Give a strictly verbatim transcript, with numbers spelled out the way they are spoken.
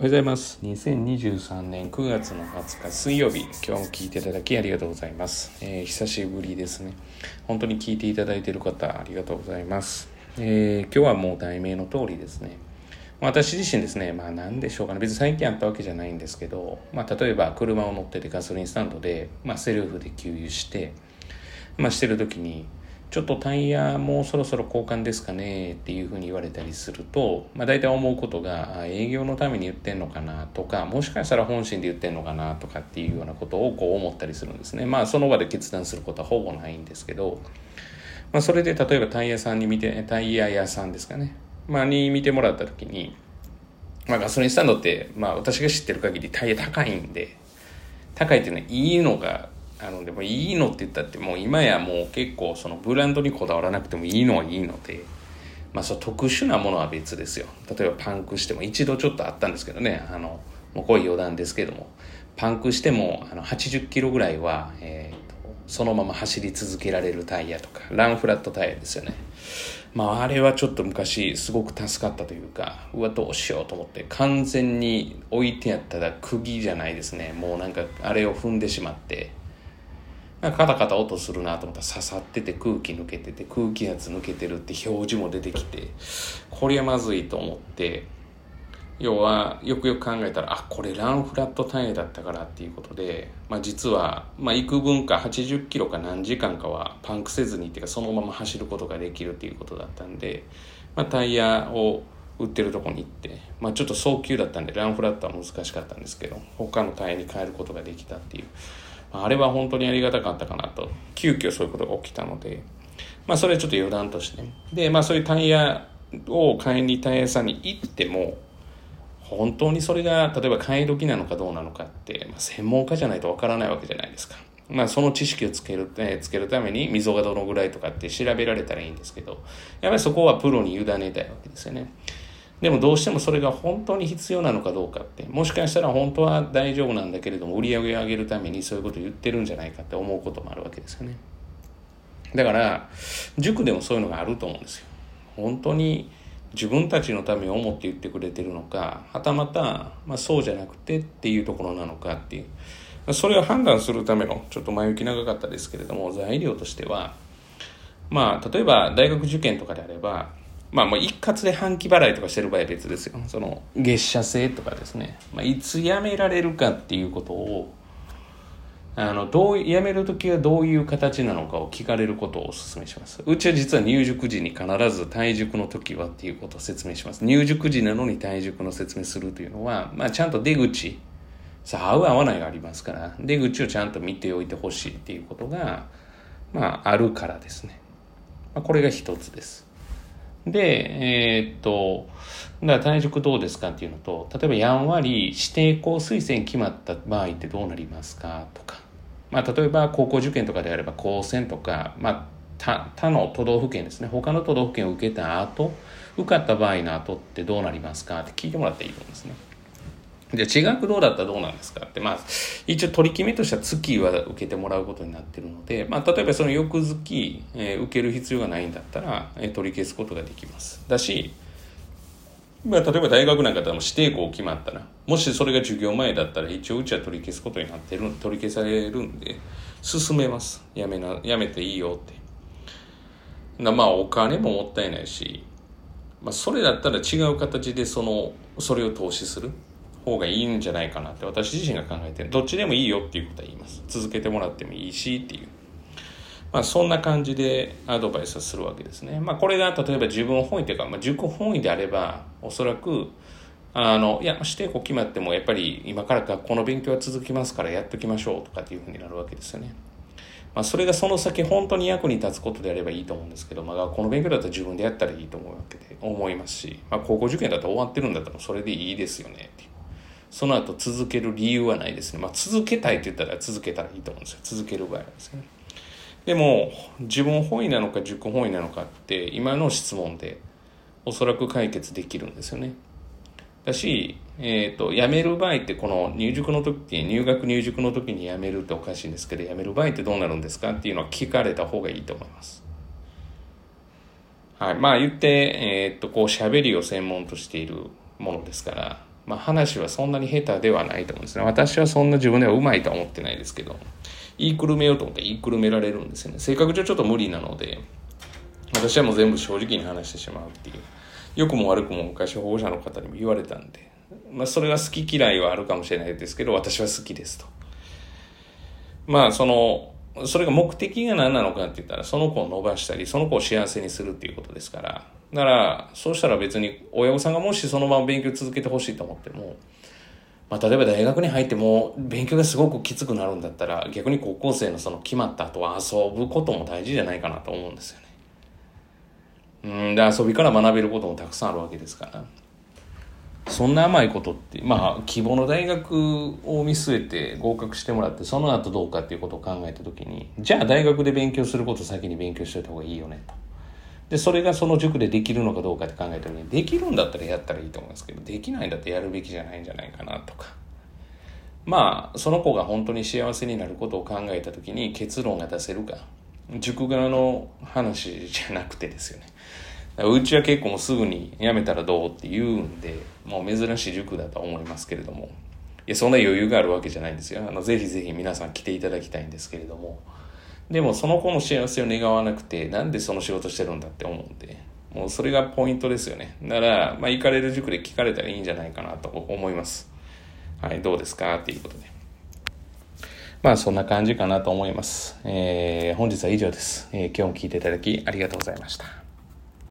おはようございます。にせんにじゅうさんねんくがつのはつか水曜日、今日も聞いていただきありがとうございます。えー、久しぶりですね。本当に聞いていただいている方ありがとうございます。えー、今日はもう題名の通りですね。私自身ですね、まあ何でしょうかね。別に最近あったわけじゃないんですけど、まあ例えば車を乗っててガソリンスタンドで、まあセルフで給油して、まあしてる時に、ちょっとタイヤもうそろそろ交換ですかねっていうふうに言われたりすると、まあ大体思うことが、営業のために言ってんのかなとか、もしかしたら本心で言ってんのかなとかっていうようなことをこう思ったりするんですね。まあその場で決断することはほぼないんですけど、まあそれで例えばタイヤさんに見て、タイヤ屋さんですかね。まあに見てもらった時に、まあガソリンスタンドって、まあ私が知ってる限りタイヤ高いんで、高いっていうのはいいのが、あのでもいいのって言ったってもう今やもう結構そのブランドにこだわらなくてもいいのはいいので、まあそう特殊なものは別ですよ。例えばパンクしても一度ちょっとあったんですけどね、あのもうこういう余談ですけども、パンクしてもあのはちじゅっキロぐらいは、えー、とそのまま走り続けられるタイヤとかランフラットタイヤですよね。まああれはちょっと昔すごく助かったというか、うわどうしようと思って完全に置いてあったら釘じゃないですね、もうなんかあれを踏んでしまって、なんかカタカタ音するなと思ったら刺さってて空気抜けてて空気圧抜けてるって表示も出てきて、これはまずいと思って、要はよくよく考えたら、あこれランフラットタイヤだったからっていうことで、まあ実はまあ幾分かはちじゅっキロか何時間かはパンクせずにっていうかそのまま走ることができるっていうことだったんで、まあタイヤを売ってるとこに行って、まあちょっと早急だったんでランフラットは難しかったんですけど、他のタイヤに変えることができたっていう。あれは本当にありがたかったかなと、急遽そういうことが起きたので、まあそれはちょっと余談としてね。で、まあそういうタイヤを買いにタイヤ屋さんに行っても、本当にそれが例えば買い時なのかどうなのかって、まあ、専門家じゃないとわからないわけじゃないですか。まあその知識をつける、えー、つけるために溝がどのぐらいとかって調べられたらいいんですけど、やっぱりそこはプロに委ねたいわけですよね。でもどうしてもそれが本当に必要なのかどうかって、もしかしたら本当は大丈夫なんだけれども売り上げを上げるためにそういうことを言ってるんじゃないかって思うこともあるわけですよね。だから塾でもそういうのがあると思うんですよ。本当に自分たちのためを思って言ってくれてるのか、はたまた、まあ、そうじゃなくてっていうところなのかっていう、それを判断するためのちょっと前置き長かったですけれども、材料としてはまあ例えば大学受験とかであれば、まあ、もう一括で半期払いとかしてる場合は別ですよ。その月謝制とかですね、まあ、いつ辞められるかっていうことを、あのどう辞めるときはどういう形なのかを聞かれることをお勧めします。うちは実は入塾時に必ず退塾の時はっていうことを説明します。入塾時なのに退塾の説明するというのは、まあ、ちゃんと出口さあ合う合わないがありますから、出口をちゃんと見ておいてほしいっていうことが、まあ、あるからですね、まあ、これが一つです。で、えー、っと、だから退塾どうですかっていうのと、例えばやんわり指定校推薦決まった場合ってどうなりますかとか、まあ例えば高校受験とかであれば高専とか、まあ 他, 他の都道府県ですね、他の都道府県を受けた後、受かった場合の後ってどうなりますかって聞いてもらっていいと思うんですね。じゃあ地学どうだったらどうなんですかって、まあ一応取り決めとしては月は受けてもらうことになってるので、まあ例えばその翌月、えー、受ける必要がないんだったら、えー、取り消すことができます。だし、まあ例えば大学なんかでも指定校決まったら、もしそれが授業前だったら一応うちは取り消すことになってる、取り消されるんで進めます。やめな、やめていいよって。まあお金ももったいないし、まあそれだったら違う形でそのそれを投資する方がいいんじゃないかなって私自身が考えて、どっちでもいいよっていうことは言います。続けてもらってもいいしっていう、まあそんな感じでアドバイスをするわけですね。まあこれが例えば自分本位というか、まあ、塾本位であればおそらくあのいや指定校決まってもやっぱり今から学校の勉強は続きますからやっときましょうとかっていうふうになるわけですよね。まあそれがその先本当に役に立つことであればいいと思うんですけど、まあ学校の勉強だったら自分でやったらいいと思うわけで思いますし、まあ高校受験だったら終わってるんだったらそれでいいですよねっていう、その後続ける理由はないですね。まあ続けたいって言ったら続けたらいいと思うんですよ。続ける場合はですね。でも自分本位なのか塾本位なのかって今の質問でおそらく解決できるんですよね。だし、えーと、辞める場合ってこの入塾の時、入学入塾の時に辞めるっておかしいんですけど、辞める場合ってどうなるんですかっていうのは聞かれた方がいいと思います。はい、まあ言って、えーと、こう喋りを専門としているものですから、まあ、話はそんなに下手ではないと思うんですね。私はそんな自分ではうまいとは思ってないですけど、言いくるめようと思って言いくるめられるんですよね。性格上ちょっと無理なので、私はもう全部正直に話してしまうっていう、良くも悪くも昔保護者の方にも言われたんで、まあ、それは好き嫌いはあるかもしれないですけど、私は好きですと。まあそのそれが目的が何なのかって言ったら、その子を伸ばしたりその子を幸せにするっていうことですから、だからそうしたら別に親御さんがもしそのまま勉強続けてほしいと思っても、まあ、例えば大学に入っても勉強がすごくきつくなるんだったら、逆に高校生のその決まった後は遊ぶことも大事じゃないかなと思うんですよね。うんで遊びから学べることもたくさんあるわけですから、そんな甘いことって、まあ、希望の大学を見据えて合格してもらって、その後どうかっていうことを考えたときに、じゃあ大学で勉強することを先に勉強しておいた方がいいよねと。で、それがその塾でできるのかどうかって考えたときに、できるんだったらやったらいいと思うんですけど、できないんだったらやるべきじゃないんじゃないかなとか。まあ、その子が本当に幸せになることを考えたときに結論が出せるか。塾側の話じゃなくてですよね。うちは結構もうすぐに辞めたらどうって言うんで、もう珍しい塾だとは思いますけれども、いやそんな余裕があるわけじゃないんですよ。あのぜひぜひ皆さん来ていただきたいんですけれども、でもその子の幸せを願わなくて、なんでその仕事してるんだって思うんで、もうそれがポイントですよね。だから、まあ、行かれる塾で聞かれたらいいんじゃないかなと思います。はい、どうですかっていうことで、まあそんな感じかなと思います。えー、本日は以上です。えー、今日も聞いていただきありがとうございました。